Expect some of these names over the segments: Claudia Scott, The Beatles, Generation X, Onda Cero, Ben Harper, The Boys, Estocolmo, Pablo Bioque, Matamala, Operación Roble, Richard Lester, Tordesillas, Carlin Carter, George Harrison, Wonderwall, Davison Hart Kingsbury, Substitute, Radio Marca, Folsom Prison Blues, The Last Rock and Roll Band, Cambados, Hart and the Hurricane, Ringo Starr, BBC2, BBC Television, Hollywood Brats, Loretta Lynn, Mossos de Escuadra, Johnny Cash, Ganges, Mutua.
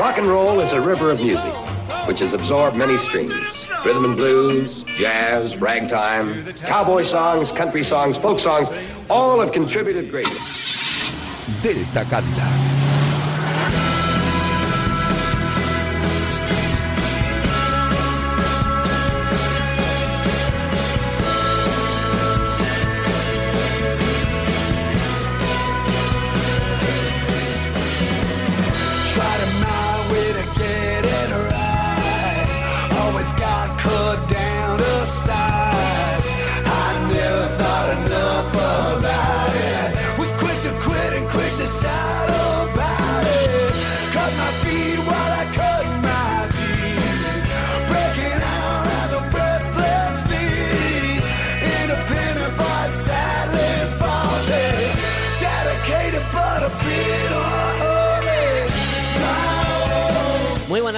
Rock and roll is a river of music, which has absorbed many streams. Rhythm and blues, jazz, ragtime, cowboy songs, country songs, folk songs, all have contributed greatly. Delta Cadillac.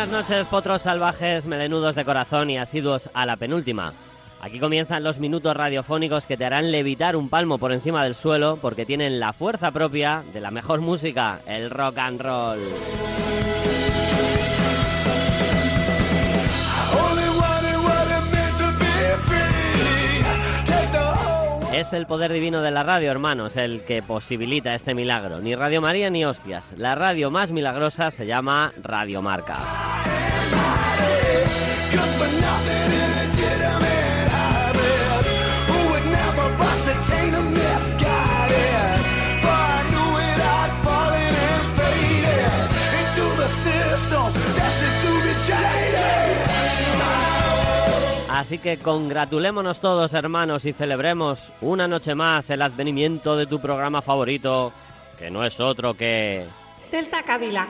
Buenas noches, potros salvajes, melenudos de corazón y asiduos a la penúltima. Aquí comienzan los minutos radiofónicos que te harán levitar un palmo por encima del suelo porque tienen la fuerza propia de la mejor música, el rock and roll. Es el poder divino de la radio, hermanos, el que posibilita este milagro. Ni Radio María ni hostias. La radio más milagrosa se llama Radio Marca. Así que congratulémonos todos, hermanos, y celebremos una noche más el advenimiento de tu programa favorito, que no es otro que... Delta Cadillac.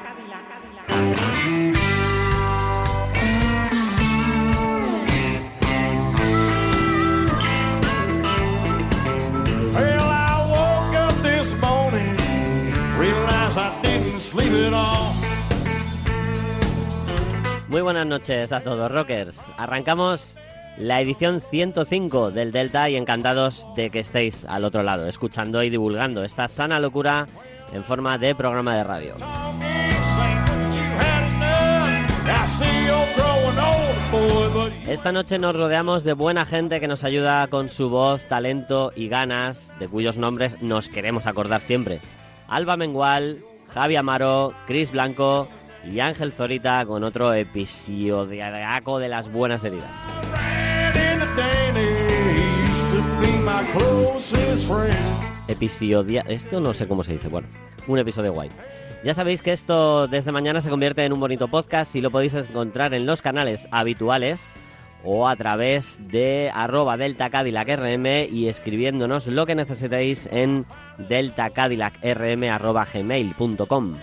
Well, I woke up this morning, realized I didn't sleep at all. Muy buenas noches a todos, rockers. Arrancamos la edición 105 del Delta y encantados de que estéis al otro lado, escuchando y divulgando esta sana locura en forma de programa de radio. Esta noche nos rodeamos de buena gente que nos ayuda con su voz, talento y ganas, de cuyos nombres nos queremos acordar siempre. Alba Mengual, Javi Amaro, Chris Blanco y Ángel Zorita con otro episodio de las buenas heridas. Episodio... Esto no sé cómo se dice, bueno, un episodio guay. Ya sabéis que esto desde mañana se convierte en un bonito podcast y lo podéis encontrar en los canales habituales o a través de @deltacadillacrm y escribiéndonos lo que necesitéis en deltacadillacrm@gmail.com.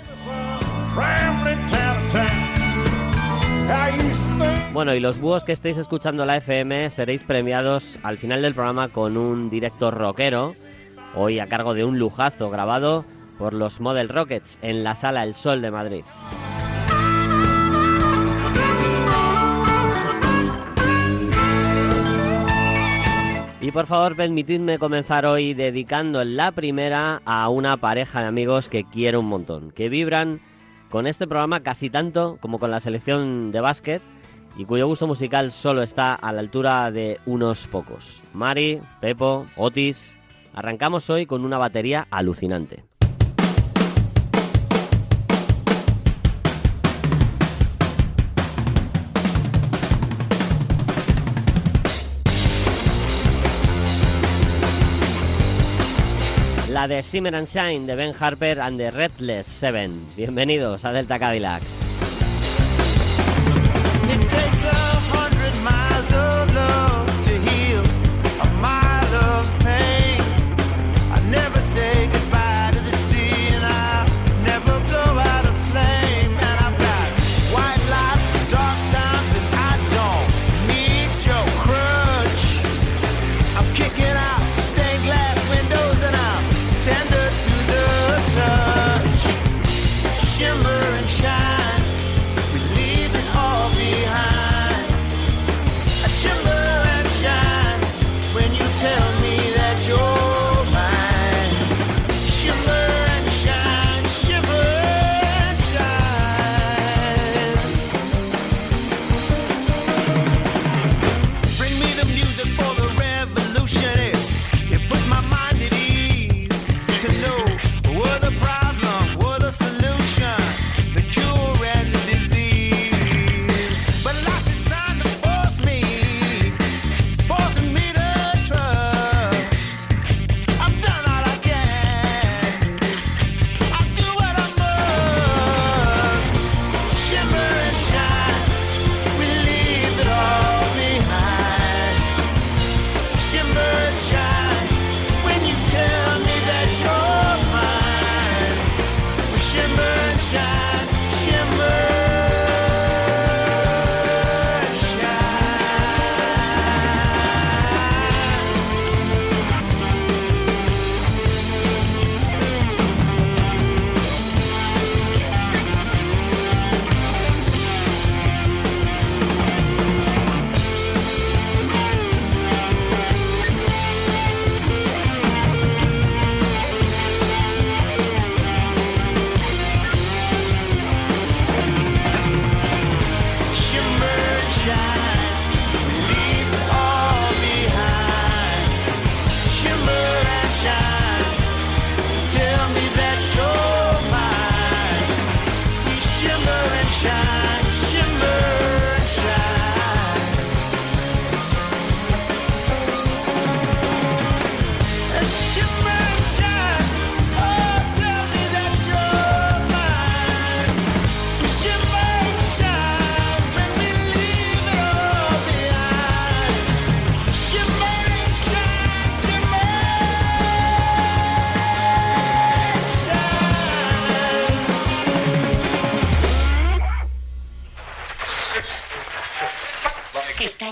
Bueno, y los búhos que estéis escuchando la FM seréis premiados al final del programa con un directo rockero, hoy a cargo de un lujazo grabado por los Model Rockets en la Sala El Sol de Madrid. Y por favor, permitidme comenzar hoy dedicando la primera a una pareja de amigos que quiero un montón, que vibran con este programa casi tanto como con la selección de básquet y cuyo gusto musical solo está a la altura de unos pocos. Mari, Pepo, Otis. Arrancamos hoy con una batería alucinante. La de Shimmer and Shine de Ben Harper and the Restless Seven. Bienvenidos a Delta Cadillac. Shimmer and shine.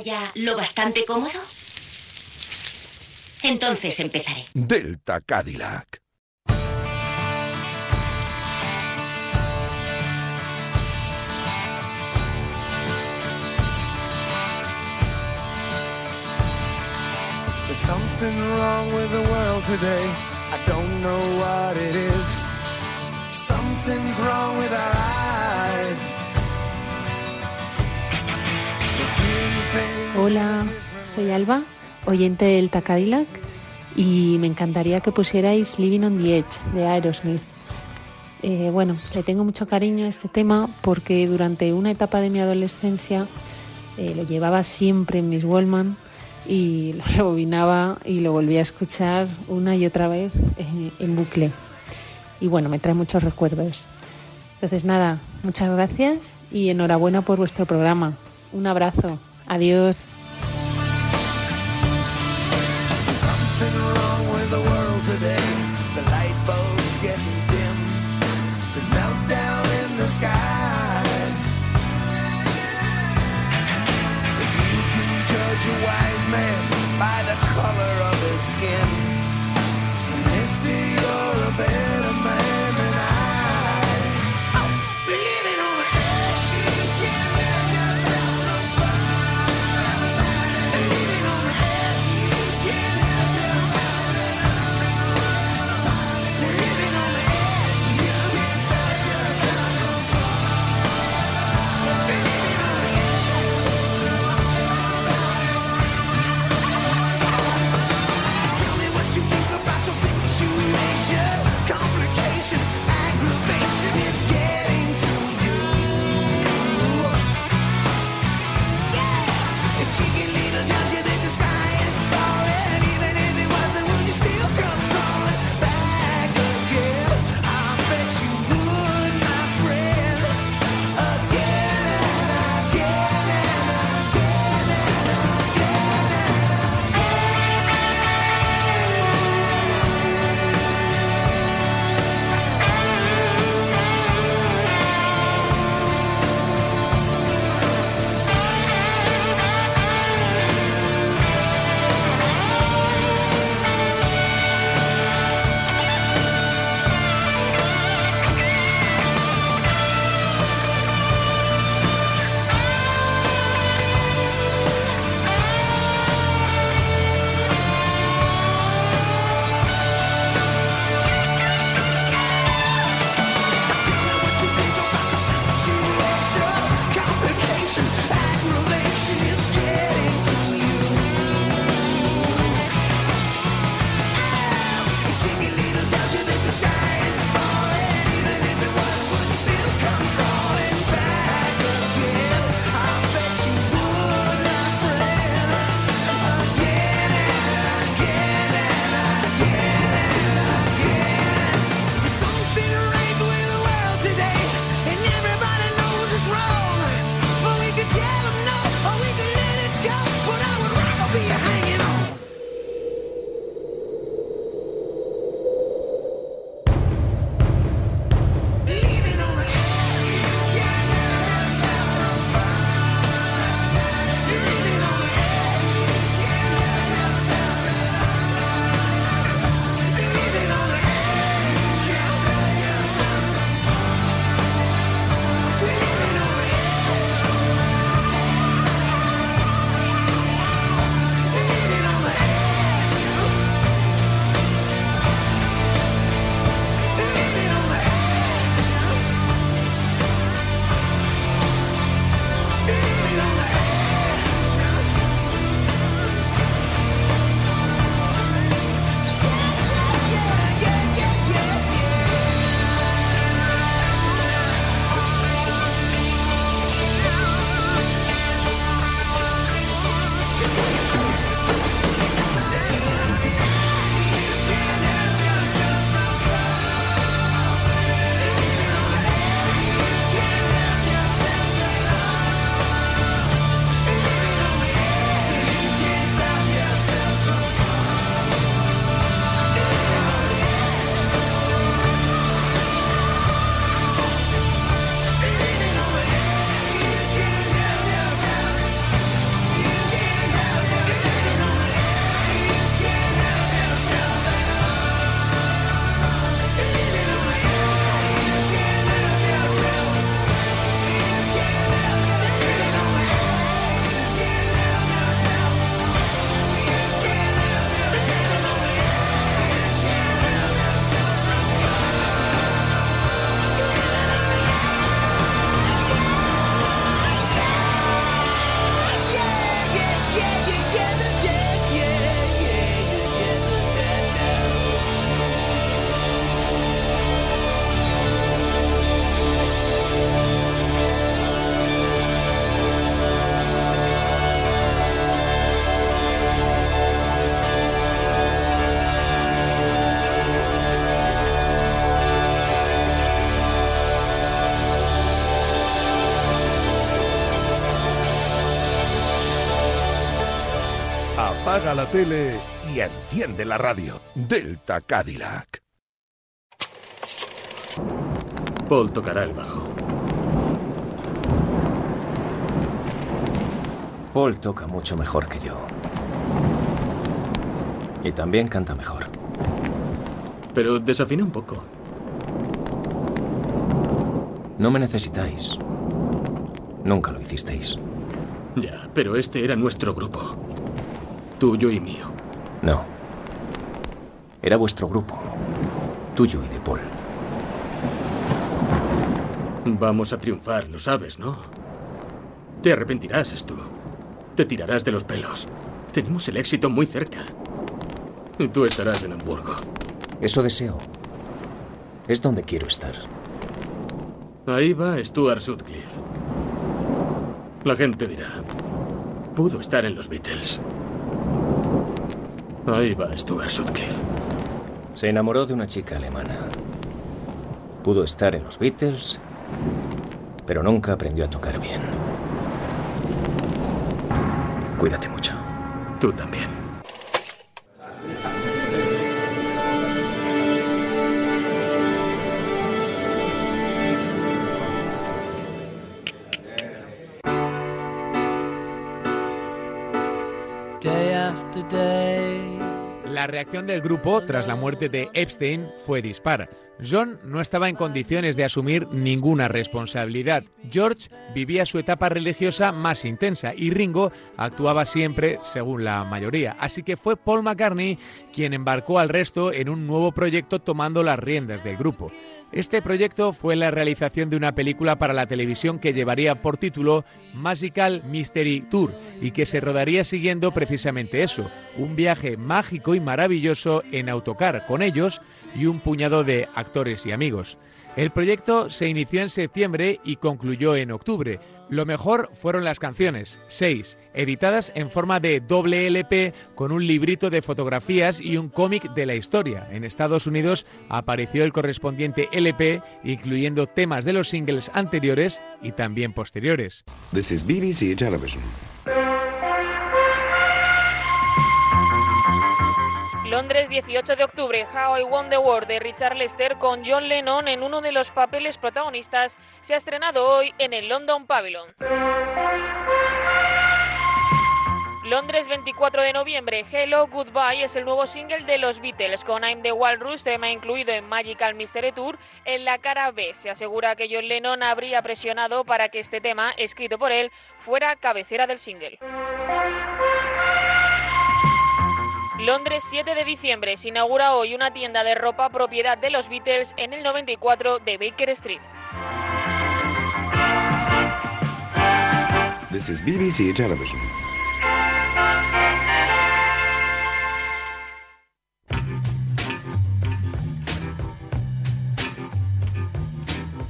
ya lo bastante cómodo? Entonces empezaré. Delta Cadillac. There's something wrong with the world today. I don't know what it is. Something's wrong with our eyes. Hola, soy Alba, oyente de Delta Cadillac, y me encantaría que pusierais Living on the Edge de Aerosmith. Bueno, le tengo mucho cariño a este tema porque durante una etapa de mi adolescencia lo llevaba siempre en mis Walkman y lo rebobinaba y lo volvía a escuchar una y otra vez en bucle. Y bueno, me trae muchos recuerdos. Entonces nada, muchas gracias y enhorabuena por vuestro programa. Un abrazo. Adiós. Apaga la tele y enciende la radio. Delta Cadillac. Paul tocará el bajo. Paul toca mucho mejor que yo. Y también canta mejor. Pero desafina un poco. No me necesitáis. Nunca lo hicisteis. Ya, pero este era nuestro grupo. Tuyo y mío. No. Era vuestro grupo. Tuyo y de Paul. Vamos a triunfar, lo sabes, ¿no? Te arrepentirás, Stu. Te tirarás de los pelos. Tenemos el éxito muy cerca. Tú estarás en Hamburgo. Eso deseo. Es donde quiero estar. Ahí va Stuart Sutcliffe. La gente dirá, pudo estar en los Beatles. Ahí va Stuart Sutcliffe. Se enamoró de una chica alemana. Pudo estar en los Beatles, pero nunca aprendió a tocar bien. Cuídate mucho. Tú también. La reacción del grupo tras la muerte de Epstein fue dispar. John no estaba en condiciones de asumir ninguna responsabilidad. George vivía su etapa religiosa más intensa y Ringo actuaba siempre según la mayoría. Así que fue Paul McCartney quien embarcó al resto en un nuevo proyecto tomando las riendas del grupo. Este proyecto fue la realización de una película para la televisión que llevaría por título Magical Mystery Tour y que se rodaría siguiendo precisamente eso, un viaje mágico y maravilloso en autocar con ellos y un puñado de actores y amigos. El proyecto se inició en septiembre y concluyó en octubre. Lo mejor fueron las canciones, 6, editadas en forma de doble LP con un librito de fotografías y un cómic de la historia. En Estados Unidos apareció el correspondiente LP, incluyendo temas de los singles anteriores y también posteriores. This is BBC Television. Londres, 18 de octubre, How I Won the War de Richard Lester con John Lennon en uno de los papeles protagonistas se ha estrenado hoy en el London Pavilion. Londres, 24 de noviembre, Hello Goodbye es el nuevo single de los Beatles con I'm the Walrus, tema incluido en Magical Mystery Tour, en la cara B. Se asegura que John Lennon habría presionado para que este tema, escrito por él, fuera cabecera del single. Londres, 7 de diciembre. Se inaugura hoy una tienda de ropa propiedad de los Beatles en el 94 de Baker Street. This is BBC Television.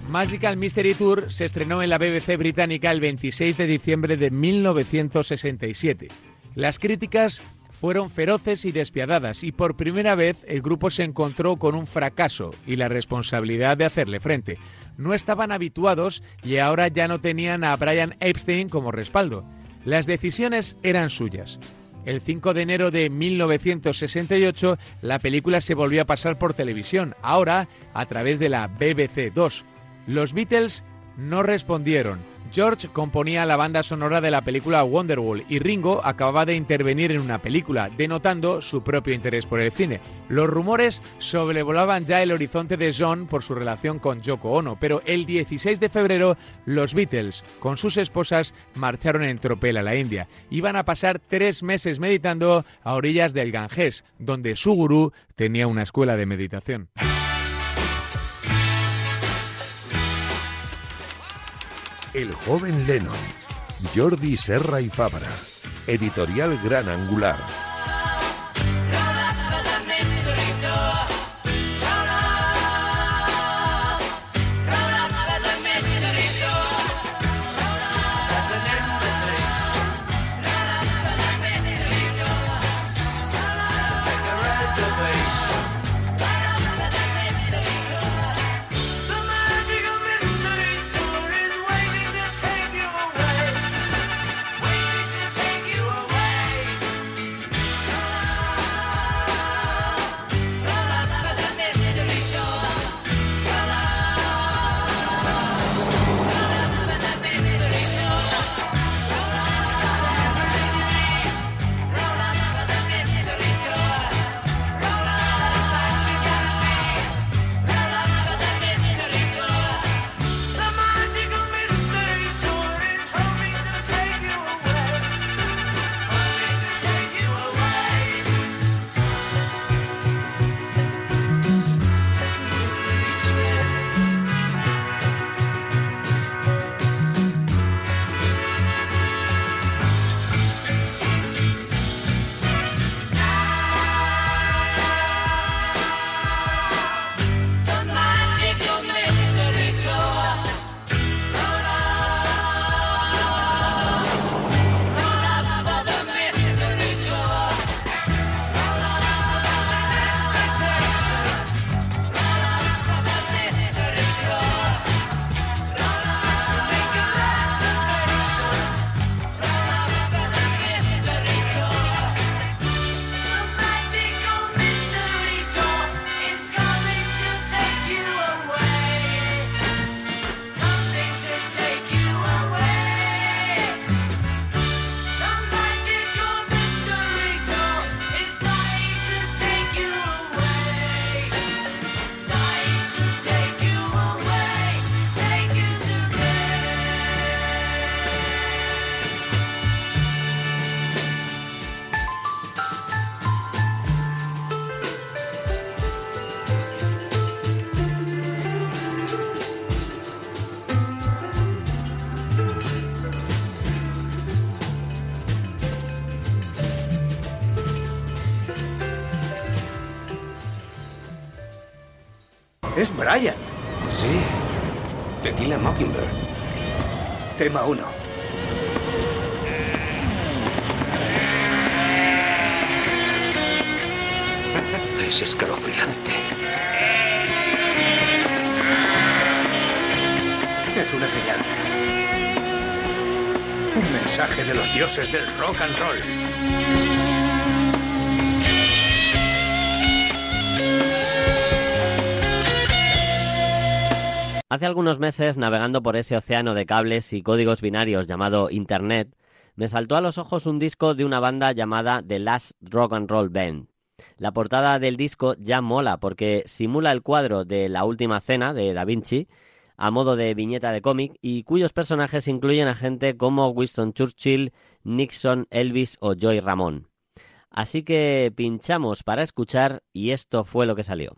Magical Mystery Tour se estrenó en la BBC británica el 26 de diciembre de 1967. Las críticas fueron feroces y despiadadas y por primera vez el grupo se encontró con un fracaso y la responsabilidad de hacerle frente. No estaban habituados y ahora ya no tenían a Brian Epstein como respaldo. Las decisiones eran suyas. El 5 de enero de 1968 la película se volvió a pasar por televisión, ahora a través de la BBC2. Los Beatles no respondieron. George componía la banda sonora de la película Wonderwall y Ringo acababa de intervenir en una película, denotando su propio interés por el cine. Los rumores sobrevolaban ya el horizonte de John por su relación con Yoko Ono, pero el 16 de febrero los Beatles, con sus esposas, marcharon en tropel a la India. Iban a pasar 3 meses meditando a orillas del Ganges, donde su gurú tenía una escuela de meditación. El joven Lennon, Jordi Serra y Fàbra, Editorial Gran Angular. ¡Es Brian! Sí, Tequila Mockingbird. Tema 1. Es escalofriante. Es una señal. Un mensaje de los dioses del rock and roll. Hace algunos meses, navegando por ese océano de cables y códigos binarios llamado Internet, me saltó a los ojos un disco de una banda llamada The Last Rock and Roll Band. La portada del disco ya mola porque simula el cuadro de La Última Cena de Da Vinci a modo de viñeta de cómic y cuyos personajes incluyen a gente como Winston Churchill, Nixon, Elvis o Joey Ramón. Así que pinchamos para escuchar y esto fue lo que salió.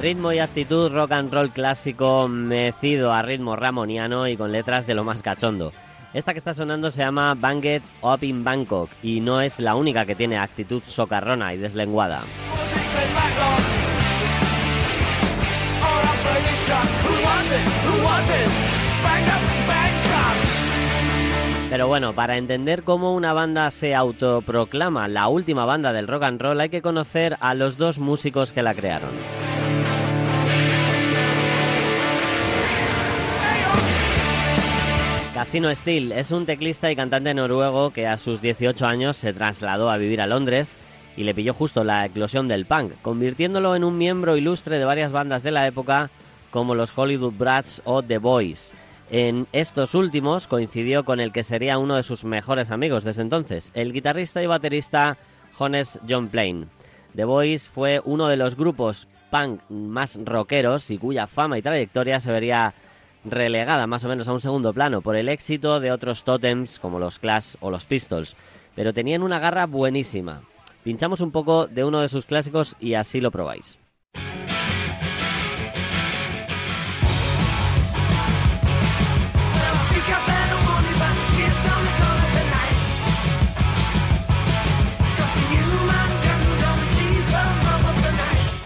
Ritmo y actitud rock and roll clásico mecido a ritmo ramoniano y con letras de lo más cachondo. Esta que está sonando se llama Bang It Up in Bangkok y no es la única que tiene actitud socarrona y deslenguada. Pero bueno, para entender cómo una banda se autoproclama la última banda del rock and roll hay que conocer a los dos músicos que la crearon. Casino Steel es un teclista y cantante noruego que a sus 18 años se trasladó a vivir a Londres y le pilló justo la eclosión del punk, convirtiéndolo en un miembro ilustre de varias bandas de la época como los Hollywood Brats o The Boys. En estos últimos coincidió con el que sería uno de sus mejores amigos desde entonces, el guitarrista y baterista Honest John Plain. The Boys fue uno de los grupos punk más rockeros y cuya fama y trayectoria se vería relegada más o menos a un segundo plano por el éxito de otros tótems como los Clash o los Pistols, pero tenían una garra buenísima. Pinchamos un poco de uno de sus clásicos y así lo probáis.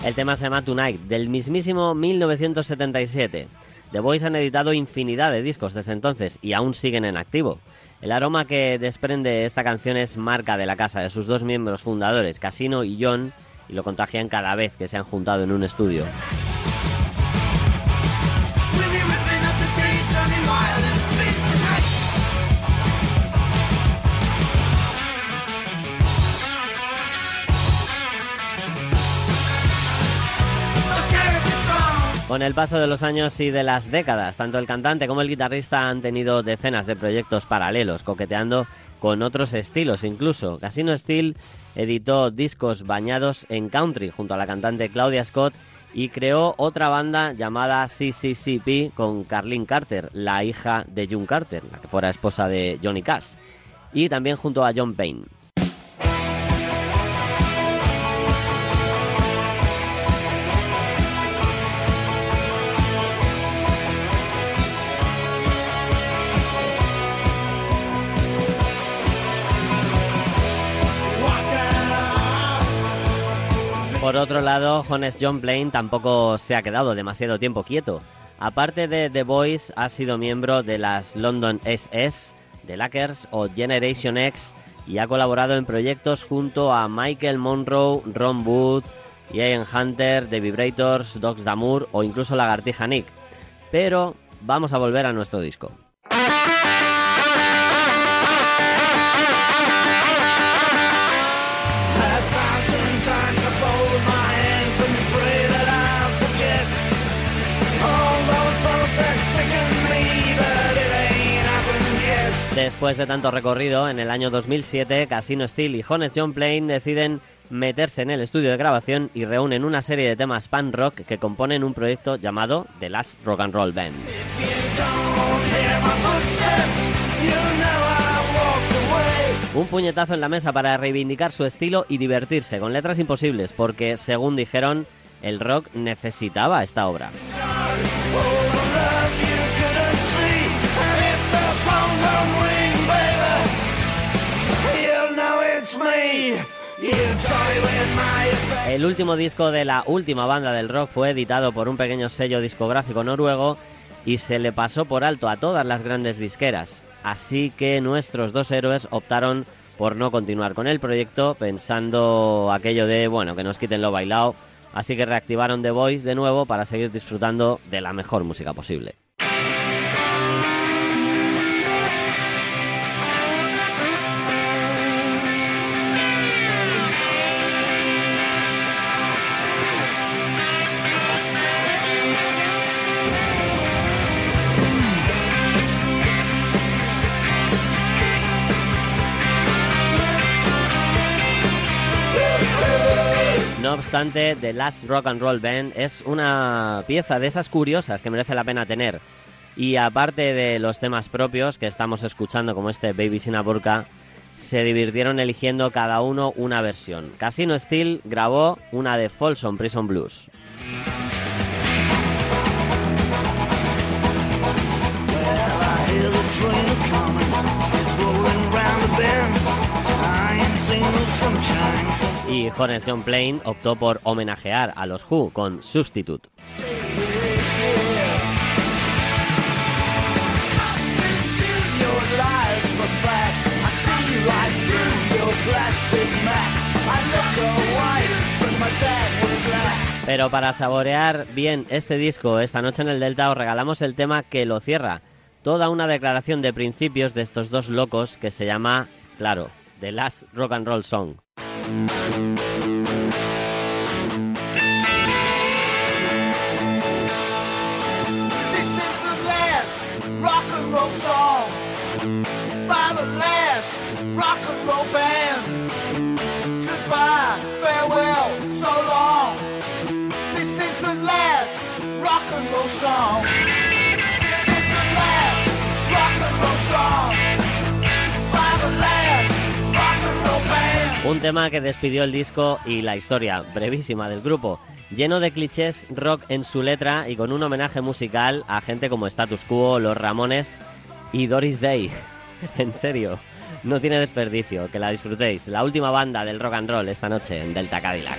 El tema se llama Tonight, del mismísimo 1977. The Boys han editado infinidad de discos desde entonces y aún siguen en activo. El aroma que desprende esta canción es marca de la casa de sus dos miembros fundadores, Casino y John, y lo contagian cada vez que se han juntado en un estudio. Con el paso de los años y de las décadas, tanto el cantante como el guitarrista han tenido decenas de proyectos paralelos, coqueteando con otros estilos incluso. Casino Steel editó discos bañados en country junto a la cantante Claudia Scott y creó otra banda llamada CCCP con Carlin Carter, la hija de June Carter, la que fuera esposa de Johnny Cash, y también junto a John Payne. Por otro lado, Honest John Plain tampoco se ha quedado demasiado tiempo quieto. Aparte de The Boys, ha sido miembro de las London SS, The Lakers o Generation X y ha colaborado en proyectos junto a Michael Monroe, Ron Wood, Ian Hunter, The Vibrators, Dogs D'Amour o incluso Lagartija Nick. Pero vamos a volver a nuestro disco. Después de tanto recorrido, en el año 2007, Casino Steel y Honest John Plain deciden meterse en el estudio de grabación y reúnen una serie de temas punk rock que componen un proyecto llamado The Last Rock and Roll Band. Un puñetazo en la mesa para reivindicar su estilo y divertirse con letras imposibles, porque, según dijeron, el rock necesitaba esta obra. El último disco de la última banda del rock fue editado por un pequeño sello discográfico noruego y se le pasó por alto a todas las grandes disqueras. Así que nuestros dos héroes optaron por no continuar con el proyecto, pensando aquello de, bueno, que nos quiten lo bailado. Así que reactivaron The Boys de nuevo para seguir disfrutando de la mejor música posible. No obstante, The Last Rock and Roll Band es una pieza de esas curiosas que merece la pena tener. Y aparte de los temas propios que estamos escuchando, como este Baby Sin a Burka, se divirtieron eligiendo cada uno una versión. Casino Steel grabó una de Folsom Prison Blues. Y Honest John Plain optó por homenajear a los Who con Substitute. Pero para saborear bien este disco, esta noche en el Delta os regalamos el tema que lo cierra. Toda una declaración de principios de estos dos locos que se llama, claro, The Last Rock and Roll Song. This is the last rock and roll song by the last rock and roll band. Goodbye, farewell, so long. This is the last rock and roll song. This is the last rock and roll song by the last rock and roll band. Un tema que despidió el disco y la historia brevísima del grupo, lleno de clichés rock en su letra y con un homenaje musical a gente como Status Quo, Los Ramones y Doris Day. En serio, no tiene desperdicio, que la disfrutéis. La última banda del rock and roll esta noche en Delta Cadillac.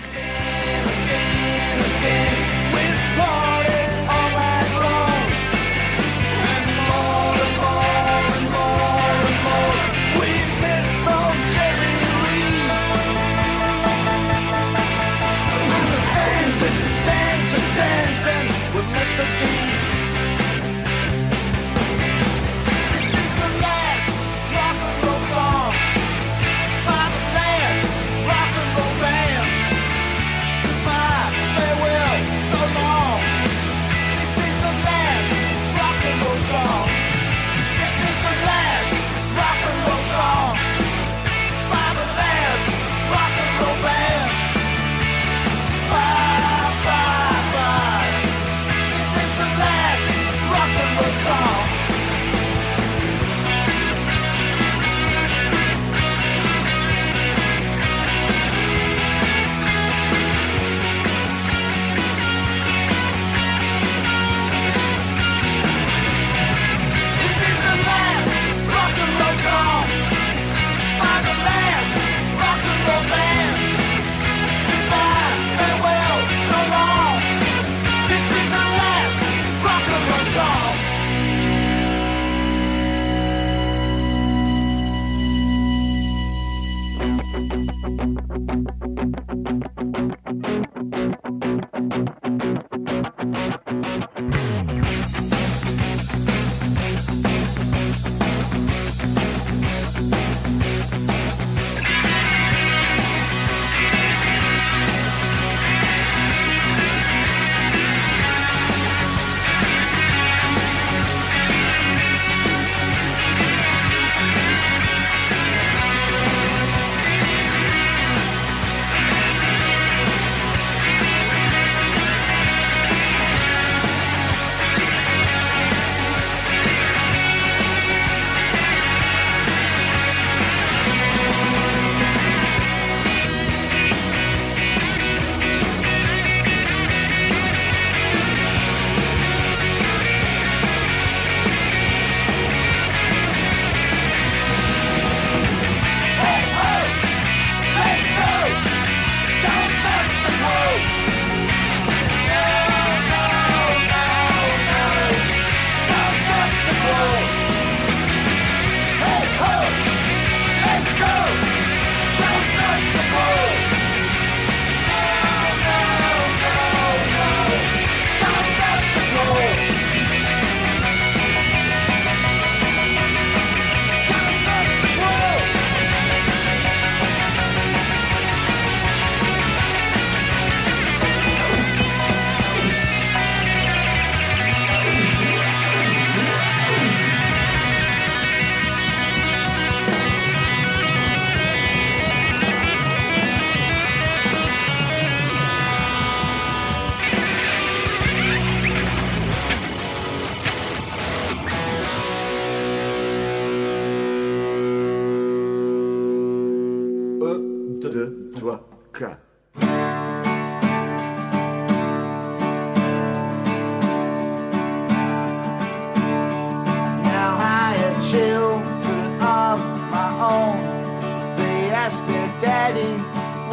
Daddy,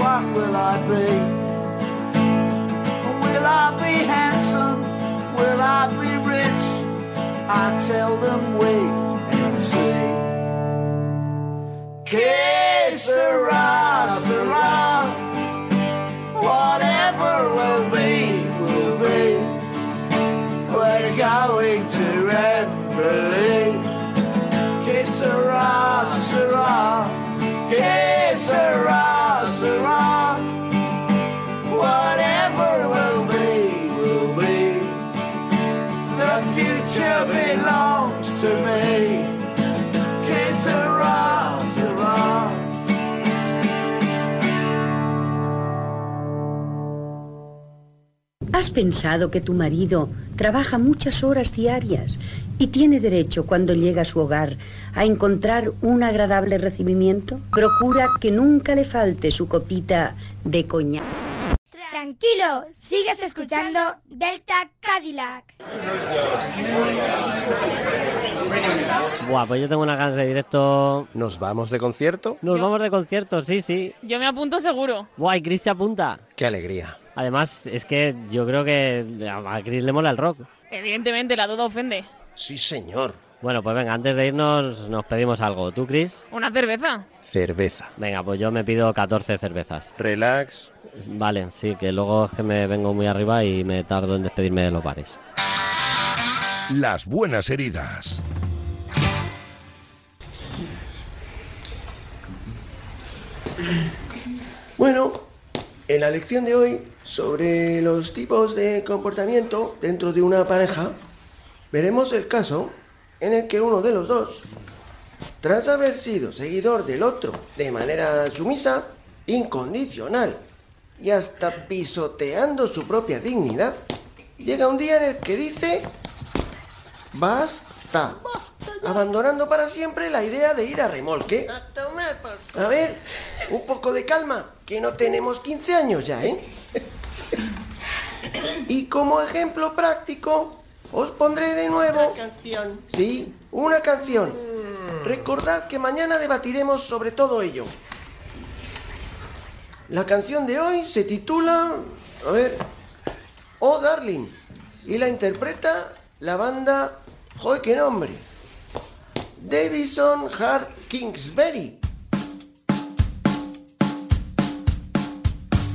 what will I be? Will I be handsome? Will I be rich? I tell them wait and see. Que sera, sera. Whatever will be, will be. We're going to Wembley. Que sera, sera. Que sera, sera. Whatever will be, will be. The future belongs to me. Que sera, sera. ¿Has pensado que tu marido trabaja muchas horas diarias y tiene derecho, cuando llega a su hogar, a encontrar un agradable recibimiento? Procura que nunca le falte su copita de coñac. Tranquilo, sigues escuchando Delta Cadillac. Buah, pues yo tengo una ganas de directo. ¿Nos vamos de concierto? Vamos de concierto, sí, sí. Yo me apunto seguro. Buah, y Chris se apunta. ¡Qué alegría! Además, es que yo creo que a Chris le mola el rock. Evidentemente, la duda ofende. Sí, señor. Bueno, pues venga, antes de irnos nos pedimos algo. ¿Tú, Chris? ¿Una cerveza? Cerveza. Venga, pues yo me pido 14 cervezas. Relax. Vale, sí, que luego es que me vengo muy arriba y me tardo en despedirme de los bares. Las buenas heridas. Bueno, en la lección de hoy sobre los tipos de comportamiento dentro de una pareja, veremos el caso en el que uno de los dos, tras haber sido seguidor del otro de manera sumisa, incondicional y hasta pisoteando su propia dignidad, llega un día en el que dice basta, abandonando para siempre la idea de ir a remolque. A ver, un poco de calma, que no tenemos 15 años ya, ¿eh? Y como ejemplo práctico, os pondré de nuevo... Una canción. Sí, una canción. Recordad que mañana debatiremos sobre todo ello. La canción de hoy se titula... A ver... Oh, Darling. Y la interpreta la banda... ¡Joder, qué nombre! Davison Hart Kingsbury.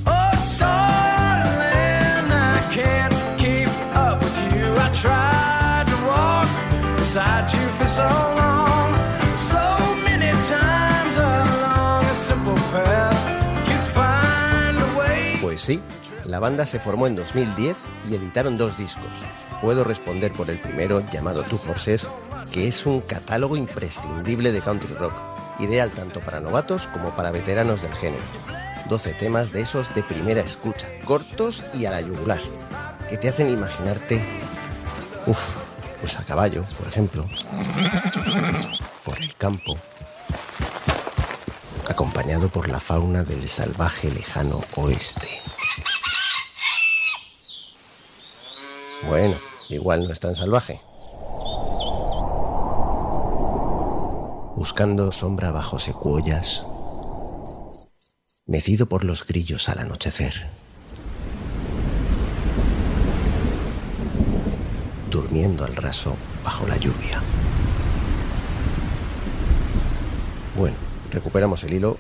Oh, darling, I can't keep up with you. I tried to walk beside you for so long. So many times along a simple path you'd find a way. Pues sí, la banda se formó en 2010 y editaron 2 discos. Puedo responder por el primero, llamado Two Horses, que es un catálogo imprescindible de country rock, ideal tanto para novatos como para veteranos del género. 12 temas de esos de primera escucha, cortos y a la yugular, que te hacen imaginarte... pues a caballo, por ejemplo, por el campo, acompañado por la fauna del salvaje lejano oeste. Bueno, igual no es tan salvaje. Buscando sombra bajo secuoyas, mecido por los grillos al anochecer, durmiendo al raso bajo la lluvia. Bueno, recuperamos el hilo,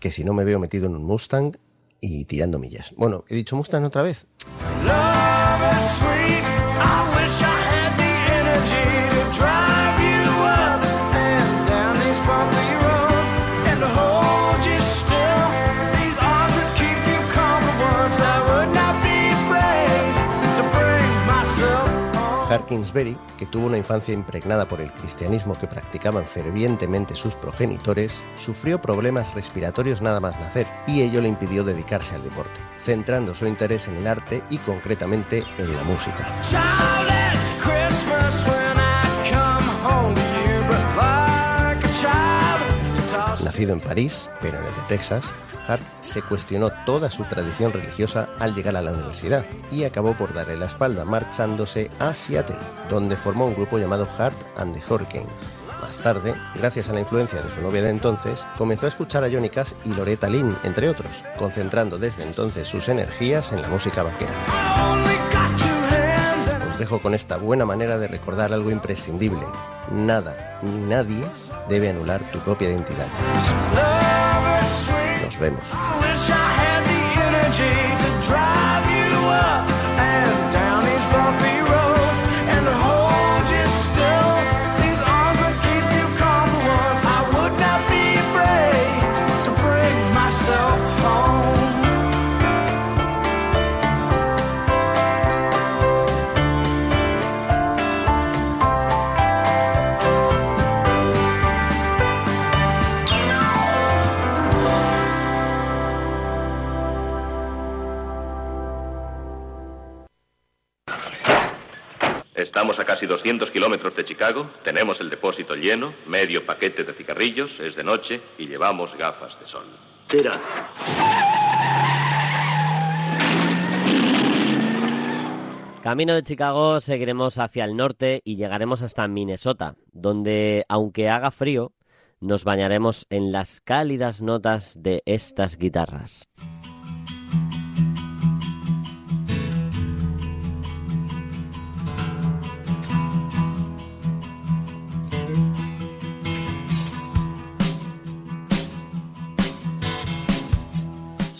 que si no me veo metido en un Mustang y tirando millas. Bueno, he dicho Mustang otra vez. Kingsbury, que tuvo una infancia impregnada por el cristianismo que practicaban fervientemente sus progenitores, sufrió problemas respiratorios nada más nacer, y ello le impidió dedicarse al deporte, centrando su interés en el arte y concretamente en la música. Nacido en París, pero desde Texas, Hart se cuestionó toda su tradición religiosa al llegar a la universidad y acabó por darle la espalda marchándose a Seattle, donde formó un grupo llamado Hart and the Hurricane, Más tarde, gracias a la influencia de su novia de entonces, comenzó a escuchar a Johnny Cash y Loretta Lynn, entre otros, concentrando desde entonces sus energías en la música vaquera. Os dejo con esta buena manera de recordar algo imprescindible. Nada ni nadie debe anular tu propia identidad. Nos vemos. Estamos a casi 200 kilómetros de Chicago, tenemos el depósito lleno, medio paquete de cigarrillos, es de noche y llevamos gafas de sol. Tira. Camino de Chicago seguiremos hacia el norte y llegaremos hasta Minnesota, donde, aunque haga frío, nos bañaremos en las cálidas notas de estas guitarras.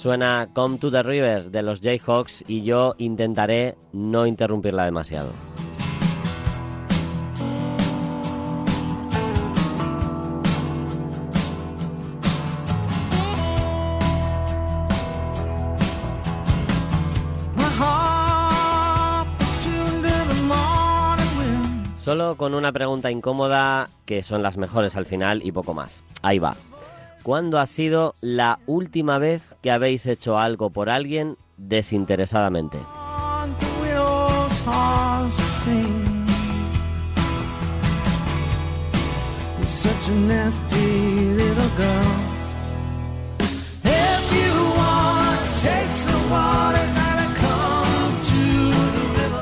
Suena Come to the River de los Jayhawks y yo intentaré no interrumpirla demasiado. Solo con una pregunta incómoda, que son las mejores al final y poco más. Ahí va. ¿Cuándo ha sido la última vez que habéis hecho algo por alguien desinteresadamente?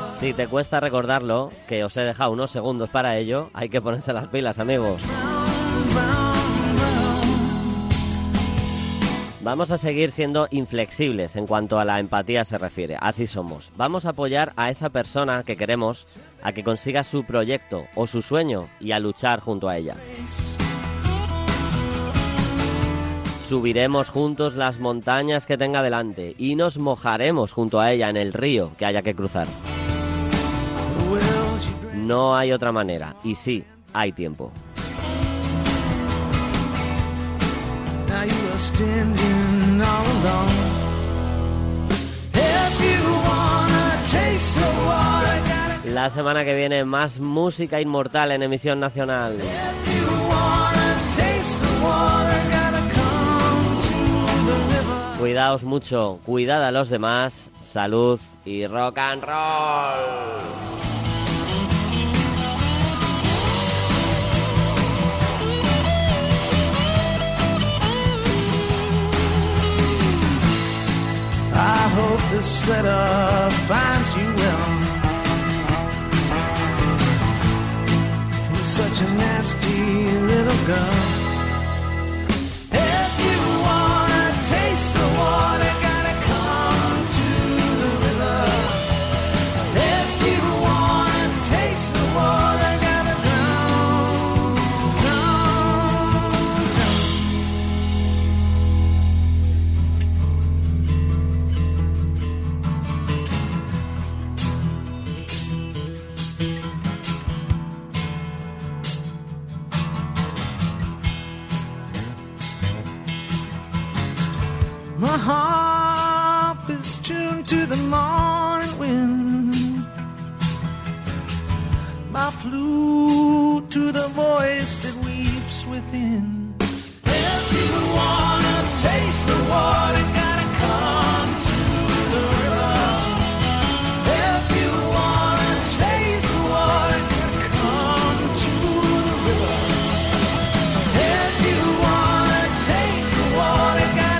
Si te cuesta recordarlo, que os he dejado unos segundos para ello, hay que ponerse las pilas, amigos. Vamos a seguir siendo inflexibles en cuanto a la empatía se refiere. Así somos. Vamos a apoyar a esa persona que queremos a que consiga su proyecto o su sueño y a luchar junto a ella. Subiremos juntos las montañas que tenga delante y nos mojaremos junto a ella en el río que haya que cruzar. No hay otra manera. Y sí, hay tiempo. La semana que viene, más música inmortal en emisión nacional. Cuidaos mucho, cuidad a los demás, salud y rock and roll. I hope this letter finds you well. You're such a nasty little girl. If you wanna taste the water, gotta come to the river. If you wanna taste the water, gotta come, come, come. My harp is tuned to the morning wind, my flute to the voice that weeps within. If you wanna taste the water, gotta come to the river. If you wanna taste the water, gotta come to the river. If you wanna taste the water, gotta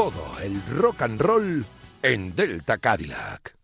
Todo el rock and roll en Delta Cadillac.